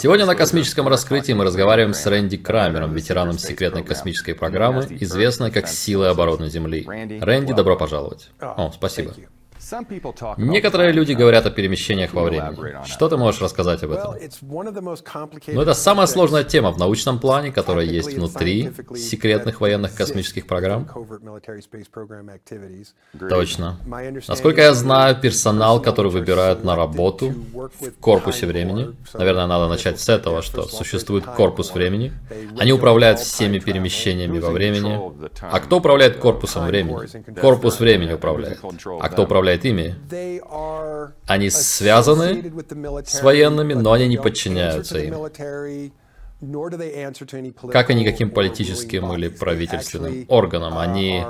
Сегодня на космическом раскрытии мы разговариваем с Рэнди Крамером, ветераном секретной космической программы, известной как «Силы обороны Земли». Рэнди, добро пожаловать. О, спасибо. Некоторые люди говорят о перемещениях во времени. Что ты можешь рассказать об этом? Но это самая сложная тема в научном плане, которая есть внутри секретных военных космических программ. Точно. Насколько я знаю, персонал, который выбирают на работу в корпусе времени, наверное, надо начать с этого, что существует корпус времени, они управляют всеми перемещениями во времени. А кто управляет корпусом времени? Корпус времени управляет. А кто управляет ими? Они связаны с военными, но они не подчиняются им. Как и никаким политическим или правительственным органам, они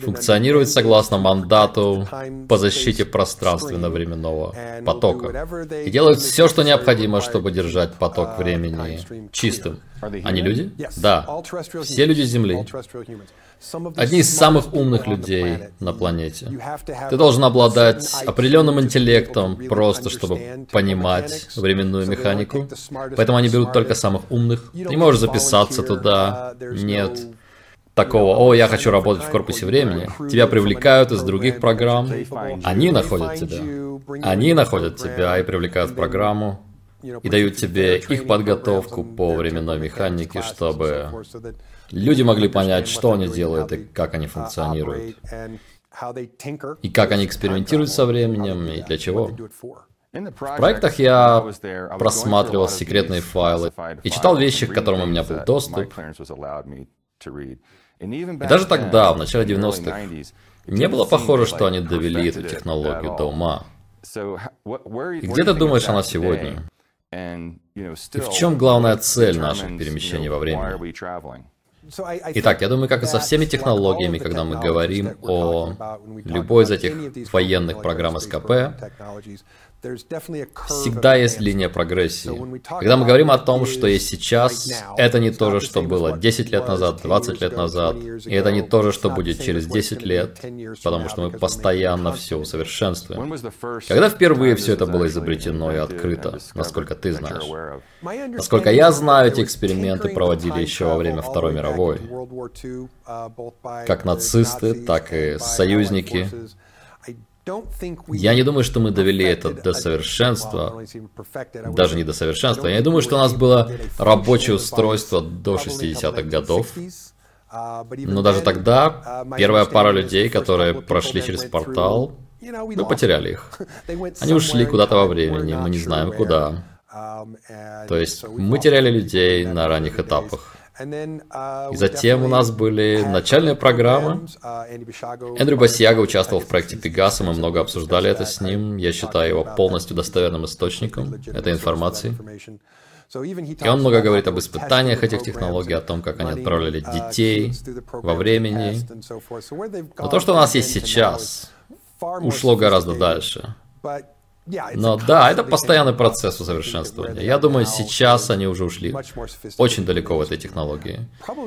функционируют согласно мандату по защите пространственно-временного потока и делают все, что необходимо, чтобы держать поток времени чистым. Они люди? Да. Все люди Земли. Одни из самых умных людей на планете. Ты должен обладать определенным интеллектом, просто чтобы понимать временную механику. Поэтому они берут только самых умных. Ты не можешь записаться туда. Нет такого: «О, я хочу работать в корпусе времени». Тебя привлекают из других программ. Они находят тебя. Они находят тебя и привлекают в программу. И дают тебе их подготовку по временной механике, чтобы люди могли понять, что они делают и как они функционируют. И как они экспериментируют со временем и для чего. В проектах я просматривал секретные файлы и читал вещи, к которым у меня был доступ. И даже тогда, в начале 90-х, не было похоже, что они довели эту технологию до ума. И где ты думаешь, она сегодня? И в чем главная цель наших перемещений во времени? Итак, я думаю, как и со всеми технологиями, когда мы говорим о любой из этих военных программ СКП, всегда есть линия прогрессии. Когда мы говорим о том, что есть сейчас, это не то же, что было 10 лет назад, 20 лет назад, и это не то же, что будет через 10 лет, потому что мы постоянно все усовершенствуем. Когда впервые все это было изобретено и открыто, насколько ты знаешь? Насколько я знаю, эти эксперименты проводили еще во время Второй мировой, как нацисты, так и союзники. Я не думаю, что мы довели это до совершенства, даже не до совершенства. Я не думаю, что у нас было рабочее устройство до 60-х годов. Но даже тогда первая пара людей, которые прошли через портал, мы потеряли их. Они ушли куда-то во времени, мы не знаем куда. То есть мы теряли людей на ранних этапах. И затем у нас были начальные программы. Эндрю Басияго участвовал в проекте Пегаса, мы много обсуждали это с ним. Я считаю его полностью достоверным источником этой информации. И он много говорит об испытаниях этих технологий, о том, как они отправляли детей во времени. Но то, что у нас есть сейчас, ушло гораздо дальше. Но да, это постоянный процесс усовершенствования. Я думаю, сейчас они уже ушли очень далеко в этой технологии.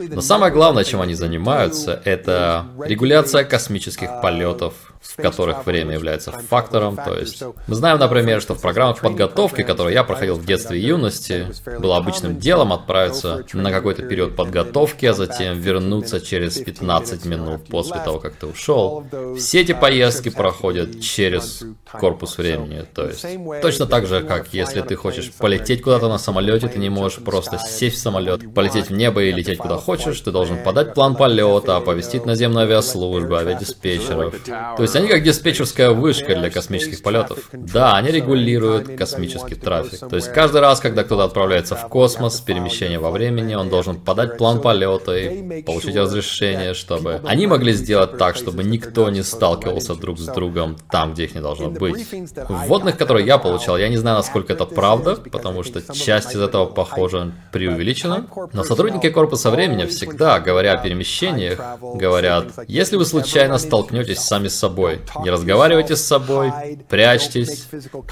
Но самое главное, чем они занимаются, это регуляция космических полетов, в которых время является фактором. То есть мы знаем, например, что в программах подготовки, которые я проходил в детстве и юности, было обычным делом отправиться на какой-то период подготовки, а затем вернуться через 15 минут после того, как ты ушел. Все эти поездки проходят через корпус времени. То есть точно так же, как если ты хочешь полететь куда-то на самолете, ты не можешь просто сесть в самолет, полететь в небо и лететь куда хочешь. Ты должен подать план полета, оповестить наземную авиаслужбу, авиадиспетчеров. То есть они как диспетчерская вышка для космических полетов. Да, они регулируют космический трафик. То есть каждый раз, когда кто-то отправляется в космос, перемещение во времени, он должен подать план полета и получить разрешение, чтобы они могли сделать так, чтобы никто не сталкивался друг с другом там, где их не должно быть. Вводных, которые я получал, я не знаю, насколько это правда, потому что часть из этого, похоже, преувеличена. Но сотрудники корпуса времени всегда, говоря о перемещениях, говорят: если вы случайно столкнетесь сами с собой, не разговаривайте с собой, прячьтесь,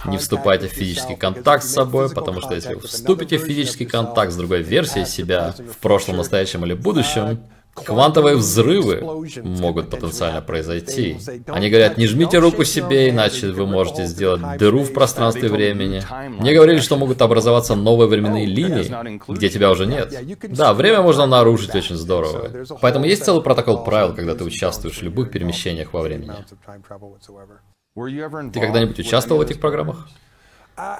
не вступайте в физический контакт с собой, потому что если вы вступите в физический контакт с другой версией себя в прошлом, настоящем или будущем, Квантовые взрывы могут потенциально произойти. Они говорят, не жмите руку себе, иначе вы можете сделать дыру в пространстве времени. Мне говорили, что могут образоваться новые временные линии, где тебя уже нет. Да, время можно нарушить очень здорово. Поэтому есть целый протокол правил, когда ты участвуешь в любых перемещениях во времени. Ты когда-нибудь участвовал в этих программах?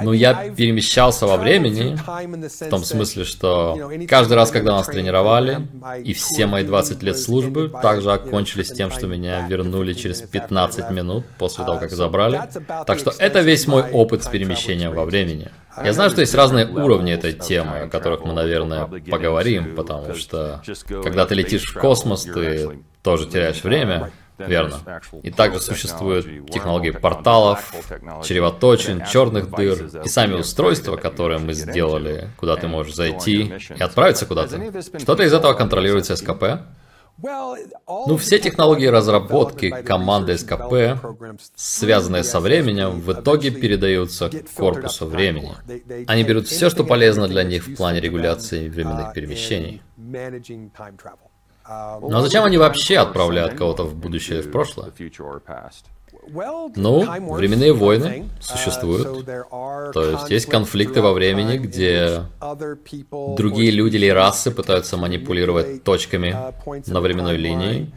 Ну, я перемещался во времени, в том смысле, что каждый раз, когда нас тренировали, и все мои 20 лет службы также окончились тем, что меня вернули через 15 минут после того, как забрали. Так что это весь мой опыт с перемещением во времени. Я знаю, что есть разные уровни этой темы, о которых мы, наверное, поговорим, потому что когда ты летишь в космос, ты тоже теряешь время. Верно. И также существуют технологии порталов, червоточин, черных дыр и сами устройства, которые мы сделали, куда ты можешь зайти и отправиться куда-то. Что-то из этого контролируется СКП? Ну, все технологии разработки команды СКП, связанные со временем, в итоге передаются корпусу времени. Они берут все, что полезно для них в плане регуляции временных перемещений. Но зачем они вообще отправляют кого-то в будущее и в прошлое? Ну, временные войны существуют. То есть есть конфликты во времени, где другие люди или расы пытаются манипулировать точками на временной линии,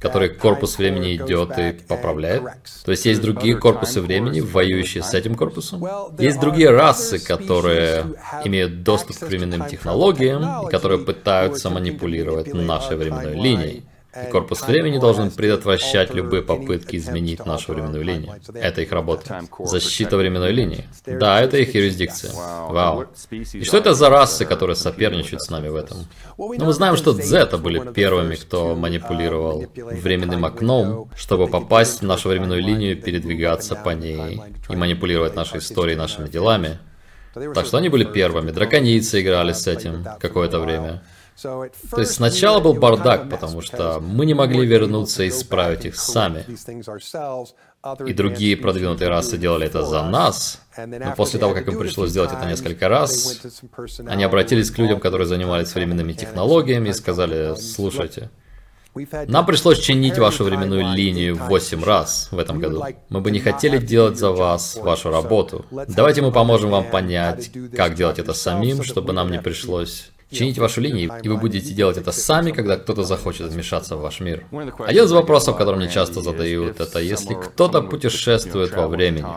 которые корпус времени идет и поправляет. То есть есть другие корпусы времени, воюющие с этим корпусом. Есть другие расы, которые имеют доступ к временным технологиям, и которые пытаются манипулировать нашей временной линией. И корпус времени должен предотвращать любые попытки изменить нашу временную линию. Это их работа. Защита временной линии. Да, это их юрисдикция. Вау. И что это за расы, которые соперничают с нами в этом? Но мы знаем, что Дзета были первыми, кто манипулировал временным окном, чтобы попасть в нашу временную линию, передвигаться по ней и манипулировать нашей историей, нашими делами. Так что они были первыми. Драконицы играли с этим какое-то время. То есть сначала был бардак, потому что мы не могли вернуться и исправить их сами. И другие продвинутые расы делали это за нас. Но после того, как им пришлось сделать это несколько раз, они обратились к людям, которые занимались временными технологиями, и сказали, слушайте, нам пришлось чинить вашу временную линию 8 раз в этом году. Мы бы не хотели делать за вас вашу работу. Давайте мы поможем вам понять, как делать это самим, чтобы нам не пришлось чинить вашу линию, и вы будете делать это сами, когда кто-то захочет вмешаться в ваш мир. Один из вопросов, который мне часто задают, это если кто-то путешествует во времени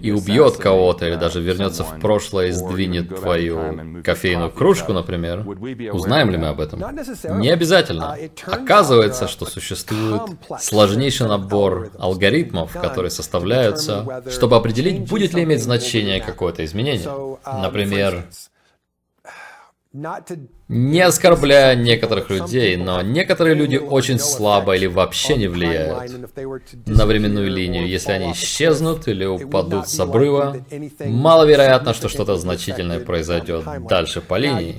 и убьет кого-то, или даже вернется в прошлое и сдвинет твою кофейную кружку, например, узнаем ли мы об этом? Не обязательно. Оказывается, что существует сложнейший набор алгоритмов, которые составляются, чтобы определить, будет ли иметь значение какое-то изменение. Например, не оскорбляя некоторых людей, но некоторые люди очень слабо или вообще не влияют на временную линию. Если они исчезнут или упадут с обрыва, маловероятно, что что-то значительное произойдет дальше по линии.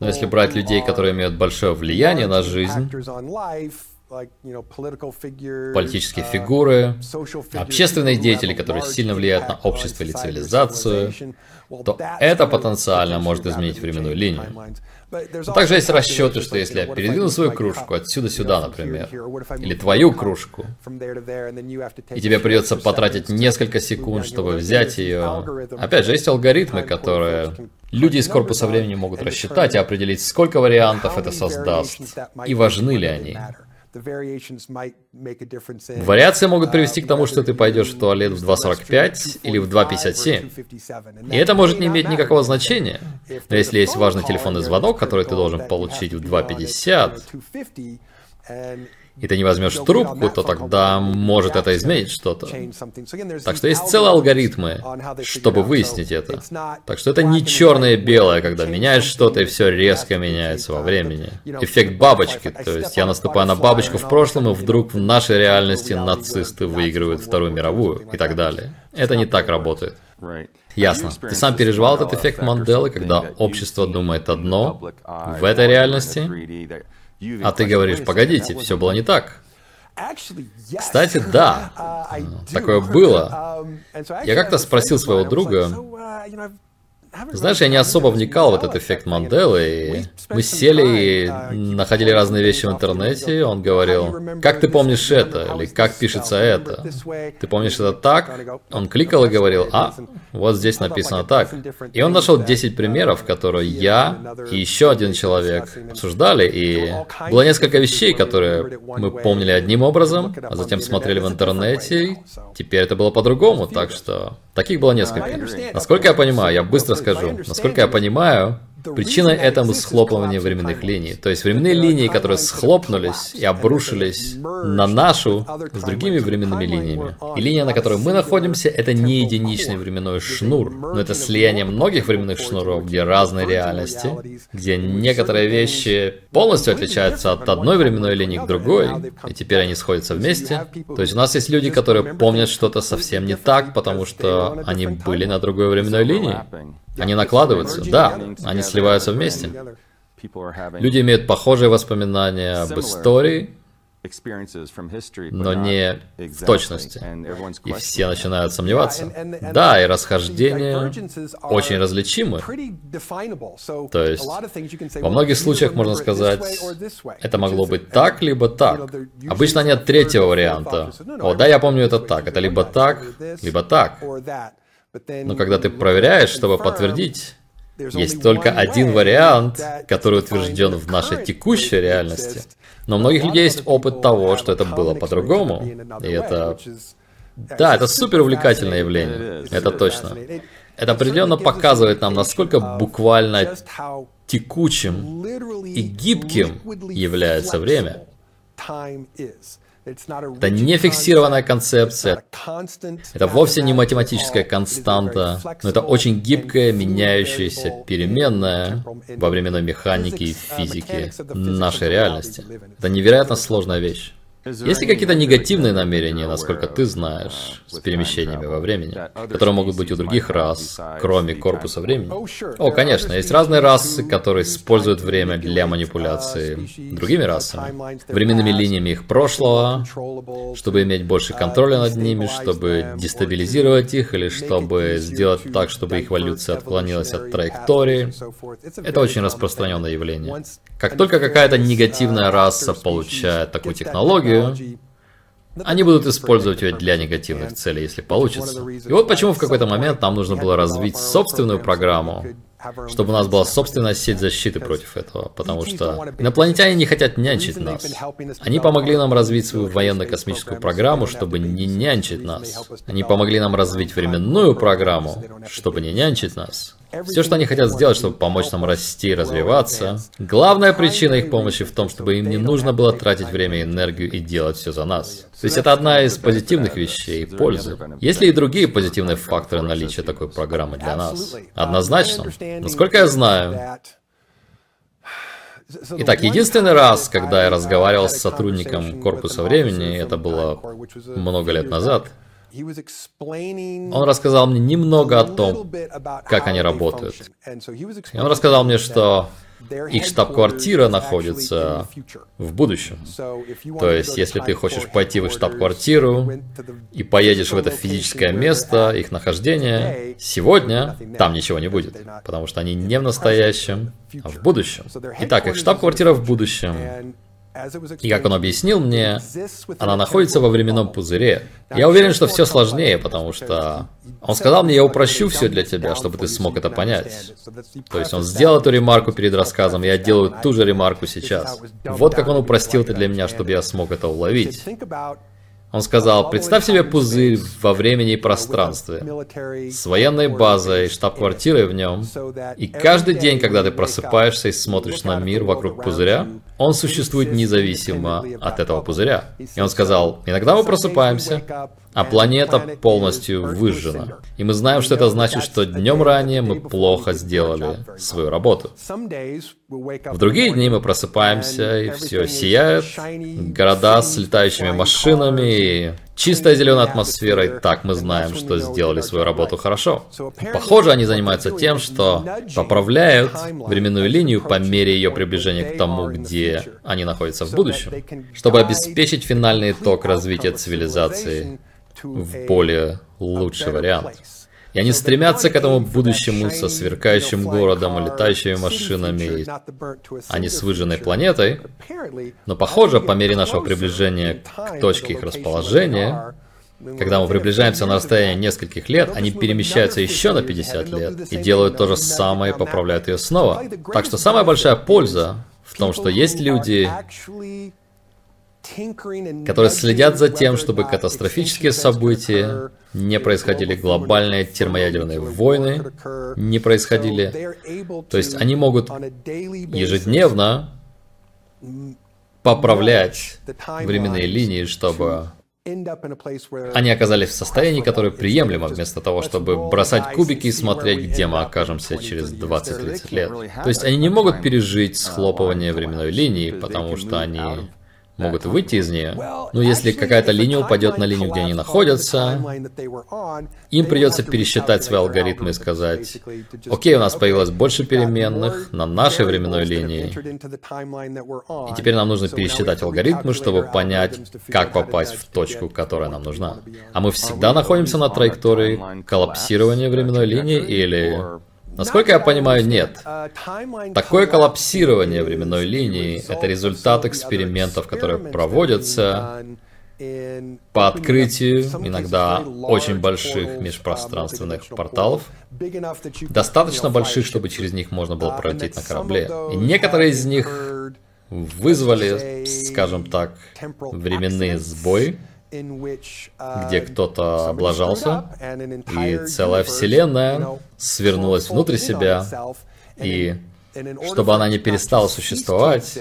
Но если брать людей, которые имеют большое влияние на жизнь, политические фигуры, общественные деятели, которые сильно влияют на общество или цивилизацию, то это потенциально может изменить временную линию. Но также есть расчеты, что если я передвину свою кружку отсюда сюда, например, или твою кружку, и тебе придется потратить несколько секунд, чтобы взять ее. Опять же, есть алгоритмы, которые люди из корпуса времени могут рассчитать и определить, сколько вариантов это создаст, и важны ли они. Вариации могут привести к тому, что ты пойдешь в туалет в 2:45 или в 2:57. И это может не иметь никакого значения. Но если есть важный телефонный звонок, который ты должен получить в 2:50, и ты не возьмешь трубку, то тогда может это изменить что-то. Так что есть целые алгоритмы, чтобы выяснить это. Так что это не черное и белое, когда меняешь что-то, и все резко меняется во времени. Эффект бабочки, то есть я наступаю на бабочку в прошлом, и вдруг в нашей реальности нацисты выигрывают Вторую мировую и так далее. Это не так работает. Ясно. Ты сам переживал этот эффект Манделы, когда общество думает одно в этой реальности? А ты говоришь, погодите, все было не так. Кстати, да, такое было. Я как-то спросил своего друга, Знаешь, я не особо вникал в этот эффект Манделы, и мы сели и находили разные вещи в интернете, и он говорил, как ты помнишь это, или как пишется это, ты помнишь это так? Он кликал и говорил, а, вот здесь написано так. И он нашел 10 примеров, которые я и еще один человек обсуждали, и было несколько вещей, которые мы помнили одним образом, а затем смотрели в интернете, теперь это было по-другому, так что таких было несколько. Насколько я понимаю, я быстро скажу, насколько я понимаю, причиной этому схлопывание временных линий. То есть временные линии, которые схлопнулись и обрушились на нашу с другими временными линиями. И линия, на которой мы находимся, это не единичный временной шнур, но это слияние многих временных шнуров, где разные реальности, где некоторые вещи полностью отличаются от одной временной линии к другой, и теперь они сходятся вместе. То есть у нас есть люди, которые помнят что-то совсем не так, потому что они были на другой временной линии. Они накладываются, да, они сливаются вместе. Люди имеют похожие воспоминания об истории, но не в точности. И все начинают сомневаться. Да, и расхождения очень различимы. То есть, во многих случаях можно сказать, это могло быть так, либо так. Обычно нет третьего варианта. О, да, я помню это так. Это либо так, либо так. Но когда ты проверяешь, чтобы подтвердить, есть только один вариант, который утвержден в нашей текущей реальности. Но у многих людей есть опыт того, что это было по-другому. И это... Да, это супер увлекательное явление. Это точно. Это определенно показывает нам, насколько буквально текучим и гибким является время. Это не фиксированная концепция, это вовсе не математическая константа, но это очень гибкая, меняющаяся переменная во временной механике и физике нашей реальности. Это невероятно сложная вещь. Есть ли какие-то негативные намерения, насколько ты знаешь, с перемещениями во времени, которые могут быть у других рас, кроме корпуса времени? О, конечно, есть разные расы, которые используют время для манипуляции другими расами, временными линиями их прошлого, чтобы иметь больше контроля над ними, чтобы дестабилизировать их, или чтобы сделать так, чтобы их эволюция отклонилась от траектории. Это очень распространенное явление. Как только какая-то негативная раса получает такую технологию, они будут использовать ее для негативных целей, если получится. И вот почему в какой-то момент нам нужно было развить собственную программу, чтобы у нас была собственная сеть защиты против этого, потому что инопланетяне не хотят нянчить нас. Они помогли нам развить свою военно-космическую программу, чтобы не нянчить нас. Они помогли нам развить временную программу, чтобы не нянчить нас. Все, что они хотят сделать, чтобы помочь нам расти и развиваться. Главная причина их помощи в том, чтобы им не нужно было тратить время и энергию и делать все за нас. То есть это одна из позитивных вещей и пользы. Есть ли и другие позитивные факторы наличия такой программы для нас? Однозначно. Насколько я знаю. Итак, единственный раз, когда я разговаривал с сотрудником Корпуса времени, это было много лет назад, он рассказал мне немного о том, как они работают. И он рассказал мне, что их штаб-квартира находится в будущем. То есть, если ты хочешь пойти в их штаб-квартиру и поедешь в это физическое место, их нахождение, сегодня там ничего не будет, потому что они не в настоящем, а в будущем. Итак, их штаб-квартира в будущем. И как он объяснил мне, она находится во временном пузыре. Я уверен, что все сложнее, потому что... Он сказал мне, я упрощу все для тебя, чтобы ты смог это понять. То есть он сделал эту ремарку перед рассказом, я делаю ту же ремарку сейчас. Вот как он упростил это для меня, чтобы я смог это уловить. Он сказал, представь себе пузырь во времени и пространстве, с военной базой, штаб-квартирой в нем, и каждый день, когда ты просыпаешься и смотришь на мир вокруг пузыря, он существует независимо от этого пузыря. И он сказал, иногда мы просыпаемся, а планета полностью выжжена. И мы знаем, что это значит, что днем ранее мы плохо сделали свою работу. В другие дни мы просыпаемся, и все сияет, города с летающими машинами, и чистая зеленая атмосфера, и так мы знаем, что сделали свою работу хорошо. Похоже, они занимаются тем, что поправляют временную линию по мере ее приближения к тому, где они находятся в будущем, чтобы обеспечить финальный итог развития цивилизации в более лучший вариант. И И они стремятся к этому будущему со сверкающим городом, летающими машинами, а не с выжженной планетой. Но похоже, по мере нашего приближения к точке их расположения, когда мы приближаемся на расстояние нескольких лет, они перемещаются еще на 50 лет и делают то же самое, поправляют ее снова. Так что самая большая польза в том, что есть люди, которые следят за тем, чтобы катастрофические события не происходили, глобальные термоядерные войны не происходили. То есть они могут ежедневно поправлять временные линии, чтобы они оказались в состоянии, которое приемлемо, вместо того, чтобы бросать кубики и смотреть, где мы окажемся через 20-30 лет. То есть они не могут пережить схлопывание временной линии, потому что они могут выйти из нее. Но если какая-то линия упадет на линию, где они находятся, им придется пересчитать свои алгоритмы и сказать: окей, у нас появилось больше переменных на нашей временной линии, и теперь нам нужно пересчитать алгоритмы, чтобы понять, как попасть в точку, которая нам нужна. А мы всегда находимся на траектории коллапсирования временной линии или... Насколько я понимаю, нет. Такое коллапсирование временной линии – это результат экспериментов, которые проводятся по открытию иногда очень больших межпространственных порталов, достаточно больших, чтобы через них можно было пролететь на корабле. И некоторые из них вызвали, скажем так, временные сбои, где кто-то облажался, и целая вселенная свернулась внутрь себя, и чтобы она не перестала существовать,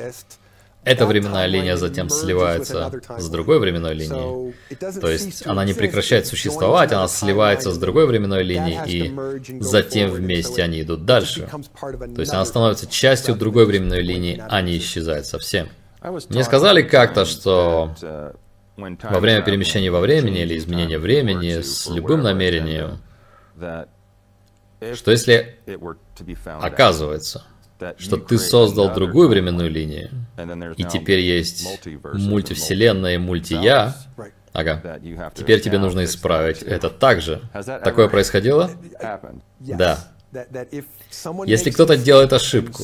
эта временная линия затем сливается с другой временной линией. То есть она не прекращает существовать, она сливается с другой временной линией, и затем вместе они идут дальше. То есть она становится частью другой временной линии, а не исчезает совсем. Мне сказали как-то, что во время перемещения во времени или изменения времени с любым намерением, что если оказывается, что ты создал другую временную линию, и теперь есть мультивселенная и мульти-я, ага, теперь тебе нужно исправить это также. Такое происходило? Да. Если кто-то делает ошибку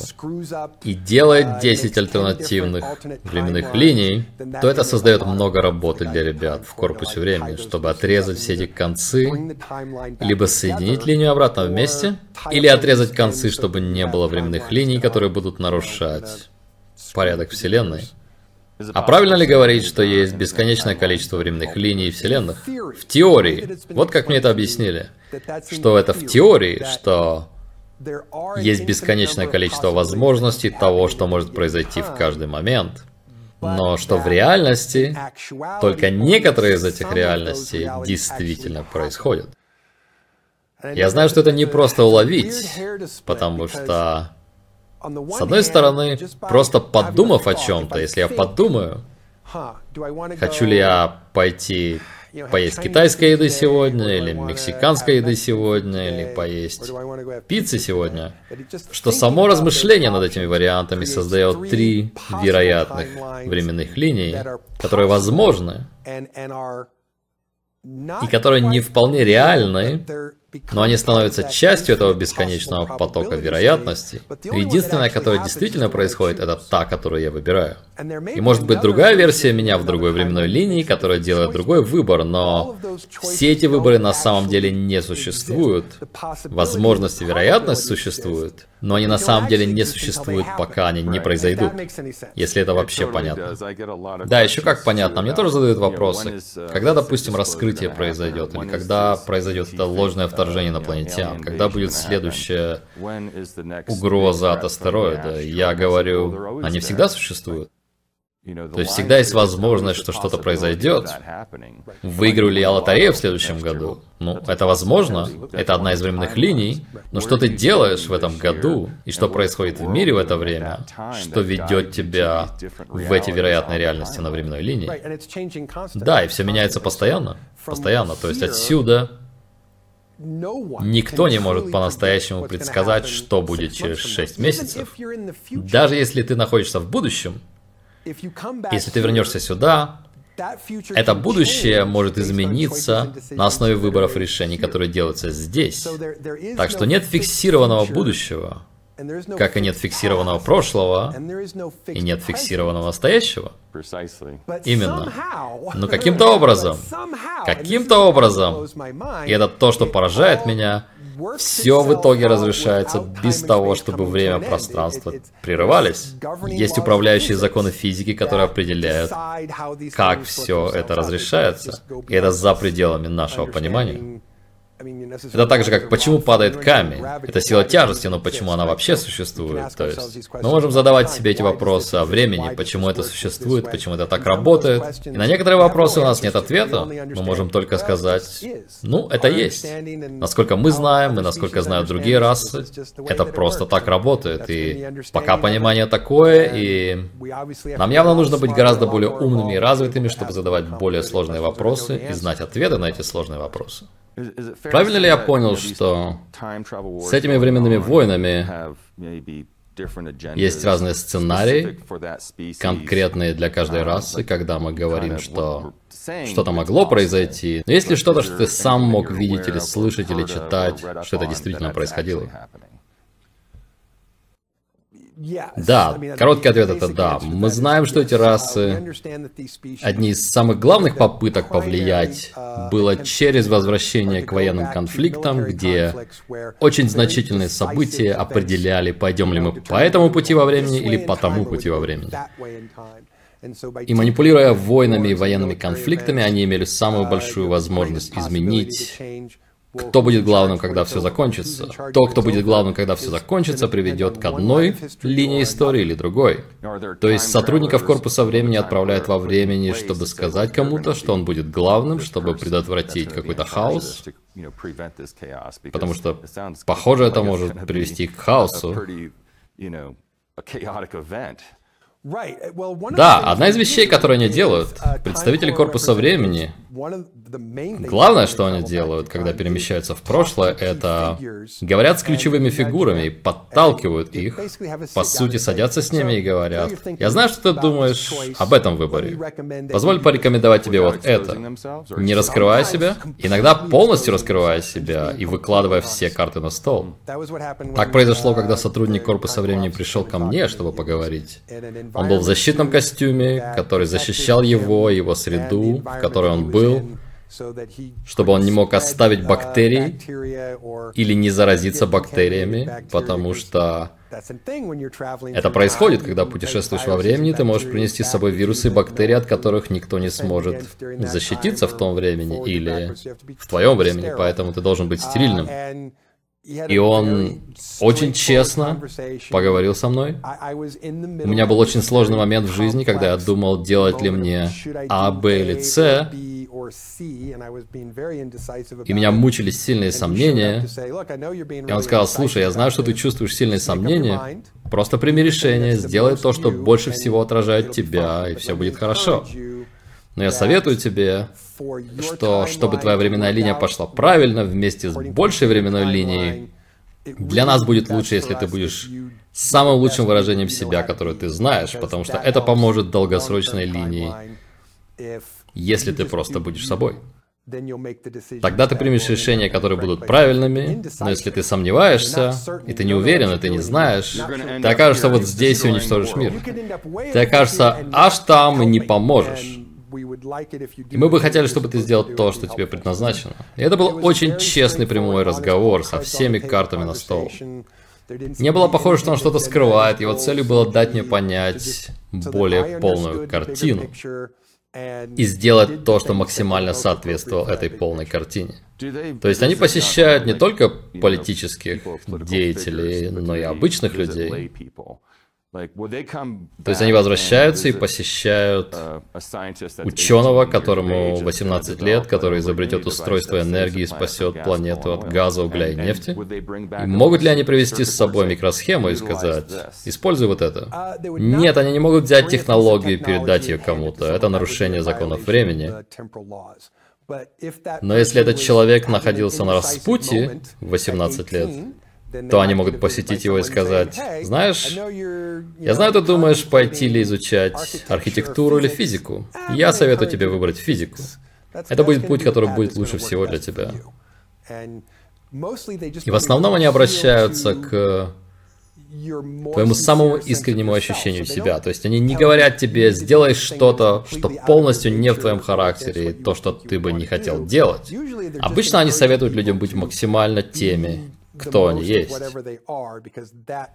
и делает 10 альтернативных временных линий, то это создает много работы для ребят в корпусе времени, чтобы отрезать все эти концы, либо соединить линию обратно вместе, или отрезать концы, чтобы не было временных линий, которые будут нарушать порядок вселенной. А правильно ли говорить, что есть бесконечное количество временных линий и вселенных? В теории. Вот как мне это объяснили. Что это в теории, что есть бесконечное количество возможностей того, что может произойти в каждый момент. Но что в реальности только некоторые из этих реальностей действительно происходят. Я знаю, что это не просто уловить, потому что... С одной стороны, просто подумав о чем-то, если я подумаю, хочу ли я пойти поесть китайской еды сегодня, или мексиканской еды сегодня, или поесть пиццы сегодня, что само размышление над этими вариантами создает 3 вероятных временных линии, которые возможны, и которые не вполне реальны, но они становятся частью этого бесконечного потока вероятностей. Единственная, которая действительно происходит, это та, которую я выбираю. И может быть другая версия меня в другой временной линии, которая делает другой выбор, но все эти выборы на самом деле не существуют. Возможность и вероятность существуют, но они на самом деле не существуют, пока они не произойдут. Если это вообще понятно. Да, еще как понятно. Мне тоже задают вопросы. Когда, допустим, раскрытие произойдет, или когда произойдет это ложное вторжение инопланетян, когда будет следующая угроза от астероида, я говорю, они всегда существуют. То есть всегда есть возможность, что что-то произойдет. Выиграю ли я лотерею в следующем году? Ну, это возможно, это одна из временных линий, но что ты делаешь в этом году и что происходит в мире в это время, что ведет тебя в эти вероятные реальности на временной линии? Да, и все меняется постоянно, постоянно, то есть отсюда... Никто не может по-настоящему предсказать, что будет через 6 месяцев. Даже если ты находишься в будущем, если ты вернешься сюда Это будущее может измениться на основе выборов решений, которые делаются здесь. Так что нет фиксированного будущего, как и нет фиксированного прошлого, и нет фиксированного настоящего. Именно. Но каким-то образом, и это то, что поражает меня, все в итоге разрешается без того, чтобы время и пространство прерывались. Есть управляющие законы физики, которые определяют, как все это разрешается. И это за пределами нашего понимания. Это так же, как почему падает камень. Это сила тяжести, но почему она вообще существует? То есть мы можем задавать себе эти вопросы о времени, почему это существует, почему это так работает. И на некоторые вопросы у нас нет ответа. Мы можем только сказать, ну, это есть. Насколько мы знаем, и насколько знают другие расы, это просто так работает. И пока понимание такое, и нам явно нужно быть гораздо более умными и развитыми, чтобы задавать более сложные вопросы и знать ответы на эти сложные вопросы. Правильно ли я понял, что с этими временными войнами есть разные сценарии, конкретные для каждой расы, когда мы говорим, что что-то могло произойти? Но есть ли что-то, что ты сам мог видеть или слышать, или читать, что это действительно происходило? Да, короткий ответ — это да. Мы знаем, что эти расы... Одни из самых главных попыток повлиять было через возвращение к военным конфликтам, где очень значительные события определяли, пойдем ли мы по этому пути во времени или по тому пути во времени. И манипулируя войнами и военными конфликтами, они имели самую большую возможность изменить... Кто будет главным, когда все закончится? То, кто будет главным, когда все закончится, приведет к одной линии истории или другой. То есть сотрудников Корпуса времени отправляют во времени, чтобы сказать кому-то, что он будет главным, чтобы предотвратить какой-то хаос. Потому что, похоже, это может привести к хаосу. Да, одна из вещей, которые они делают, представители Корпуса времени, главное, что они делают, когда перемещаются в прошлое, это говорят с ключевыми фигурами и подталкивают их, по сути, садятся с ними и говорят, я знаю, что ты думаешь об этом выборе, позволь порекомендовать тебе вот это, не раскрывая себя, иногда полностью раскрывая себя и выкладывая все карты на стол. Так произошло, когда сотрудник Корпуса времени пришел ко мне, чтобы поговорить. Он был в защитном костюме, который защищал его, его среду, в которой он был, чтобы он не мог оставить бактерии или не заразиться бактериями, потому что это происходит, когда путешествуешь во времени, ты можешь принести с собой вирусы и бактерии, от которых никто не сможет защититься в том времени или в твоем времени, поэтому ты должен быть стерильным. И он очень честно поговорил со мной. У меня был очень сложный момент в жизни, когда я думал, делать ли мне А, Б или С. И меня мучили сильные сомнения. И он сказал, слушай, я знаю, что ты чувствуешь сильные сомнения. Просто прими решение, сделай то, что больше всего отражает тебя, и все будет хорошо. Но я советую тебе, что, чтобы твоя временная линия пошла правильно, вместе с большей временной линией, для нас будет лучше, если ты будешь самым лучшим выражением себя, которое ты знаешь, потому что это поможет долгосрочной линии, если ты просто будешь собой. Тогда ты примешь решения, которые будут правильными, но если ты сомневаешься, и ты не уверен, и ты не знаешь, ты окажешься вот здесь и уничтожишь мир. Ты окажешься аж там и не поможешь. И мы бы хотели, чтобы ты сделал то, что тебе предназначено. И это был очень честный прямой разговор со всеми картами на стол. Не было похоже, что он что-то скрывает, его целью было дать мне понять более полную картину и сделать то, что максимально соответствовало этой полной картине. То есть они посещают не только политических деятелей, но и обычных людей. То есть они возвращаются и посещают ученого, которому 18 лет, который изобретет устройство энергии и спасет планету от газа, угля и нефти. И могут ли они привезти с собой микросхему и сказать, используй вот это? Нет, они не могут взять технологию и передать ее кому-то. Это нарушение законов времени. Но если этот человек находился на распутье в 18 лет, то они могут посетить его и сказать: «Знаешь, я знаю, ты думаешь пойти ли изучать архитектуру или физику. Я советую тебе выбрать физику. Это будет путь, который будет лучше всего для тебя». И в основном они обращаются к твоему самому искреннему ощущению себя. То есть они не говорят тебе: сделай что-то, что полностью не в твоем характере, и то, что ты бы не хотел делать. Обычно они советуют людям быть максимально теми, кто они есть.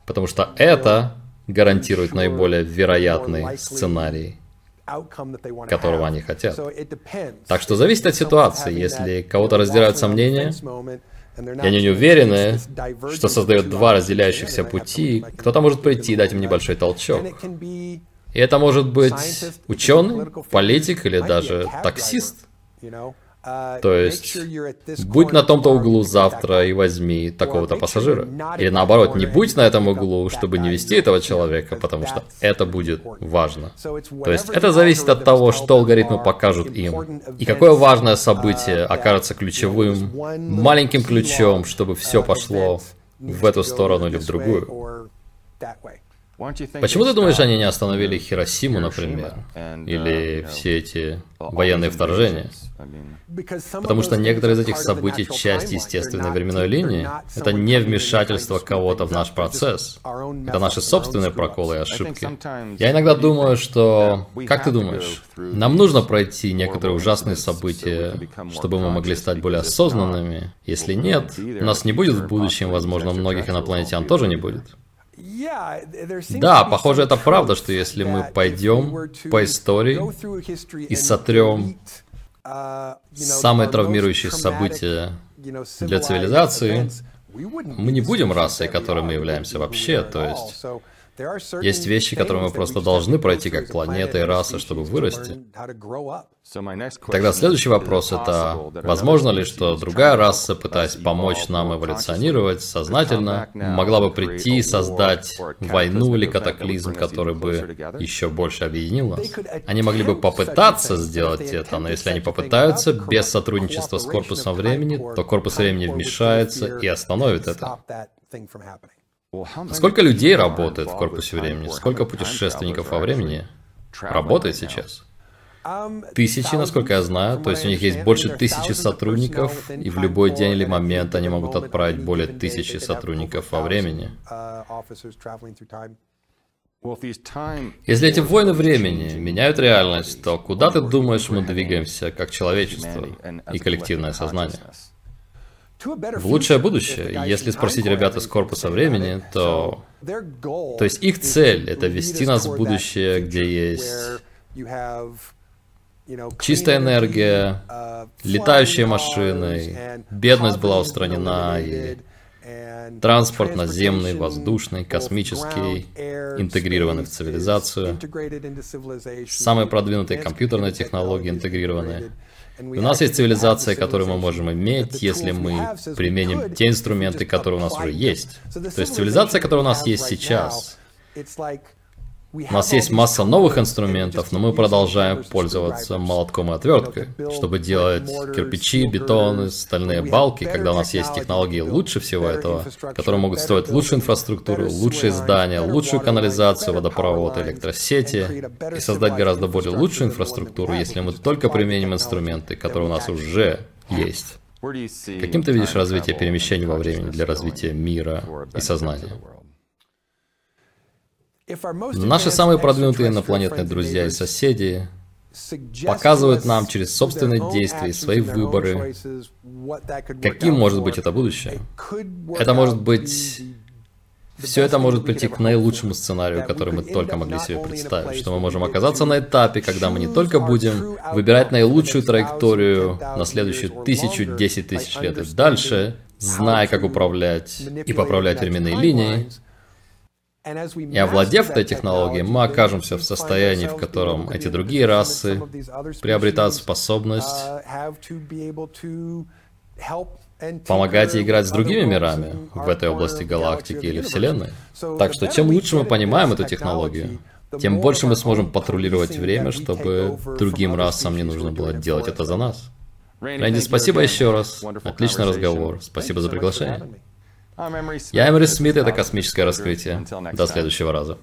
Потому что это гарантирует наиболее вероятный сценарий, которого они хотят. Так что зависит от ситуации. Если кого-то раздирают сомнения, и они не уверены, что создает два разделяющихся пути, кто-то может прийти и дать им небольшой толчок. И это может быть ученый, политик или даже таксист. То есть, будь на том-то углу завтра и возьми такого-то пассажира. Или наоборот, не будь на этом углу, чтобы не вести этого человека, потому что это будет важно. То есть, это зависит от того, что алгоритмы покажут им. И какое важное событие окажется ключевым, маленьким ключом, чтобы все пошло в эту сторону или в другую. Почему ты думаешь, они не остановили Хиросиму, например, или все эти военные вторжения? Потому что некоторые из этих событий — часть естественной временной линии. Это не вмешательство кого-то в наш процесс. Это наши собственные проколы и ошибки. Я иногда думаю, что... Как ты думаешь? Нам нужно пройти некоторые ужасные события, чтобы мы могли стать более осознанными. Если нет, нас не будет в будущем, возможно, многих инопланетян тоже не будет. Да, похоже, это правда, что если мы пойдем по истории и сотрем самые травмирующие события для цивилизации, мы не будем расой, которой мы являемся вообще. То есть, есть вещи, которые мы просто должны пройти как планета и раса, чтобы вырасти. Тогда следующий вопрос — это, возможно ли, что другая раса, пытаясь помочь нам эволюционировать сознательно, могла бы прийти и создать войну или катаклизм, который бы еще больше объединил нас? Они могли бы попытаться сделать это, но если они попытаются без сотрудничества с Корпусом времени, то Корпус времени вмешается и остановит это. Сколько людей работает в Корпусе времени? Сколько путешественников во времени работает сейчас? Тысячи, насколько я знаю. То есть у них есть больше 1000 сотрудников, и в любой день или момент они могут отправить более 1000 сотрудников во времени. Если эти войны времени меняют реальность, то куда, ты думаешь, мы двигаемся как человечество и коллективное сознание? В лучшее будущее. Если спросить ребят из Корпуса времени, то... То есть их цель — это вести нас в будущее, где есть чистая энергия, летающие машины, бедность была устранена, и транспорт наземный, воздушный, космический, интегрированный в цивилизацию, самые продвинутые компьютерные технологии интегрированы. У нас есть цивилизация, которую мы можем иметь, если мы применим те инструменты, которые у нас уже есть. То есть цивилизация, которая у нас есть сейчас. У нас есть масса новых инструментов, но мы продолжаем пользоваться молотком и отверткой, чтобы делать кирпичи, бетон, стальные балки, когда у нас есть технологии лучше всего этого, которые могут строить лучшую инфраструктуру, лучшие здания, лучшую канализацию, водопровод, электросети, и создать гораздо более лучшую инфраструктуру, если мы только применим инструменты, которые у нас уже есть. Каким ты видишь развитие перемещений во времени для развития мира и сознания? Наши самые продвинутые инопланетные друзья и соседи показывают нам через собственные действия и свои выборы, каким может быть это будущее. Это может быть... Все это может прийти к наилучшему сценарию, который мы только могли себе представить, что мы можем оказаться на этапе, когда мы не только будем выбирать наилучшую траекторию на следующие 1000, 10 000 лет и дальше, зная, как управлять и поправлять временные линии, и овладев этой технологией, мы окажемся в состоянии, в котором эти другие расы приобретают способность помогать и играть с другими мирами в этой области галактики или Вселенной. Так что чем лучше мы понимаем эту технологию, тем больше мы сможем патрулировать время, чтобы другим расам не нужно было делать это за нас. Рэнди, спасибо еще раз. Отличный разговор. Спасибо за приглашение. Я Эмрис Смит, это космическое раскрытие. До следующего раза.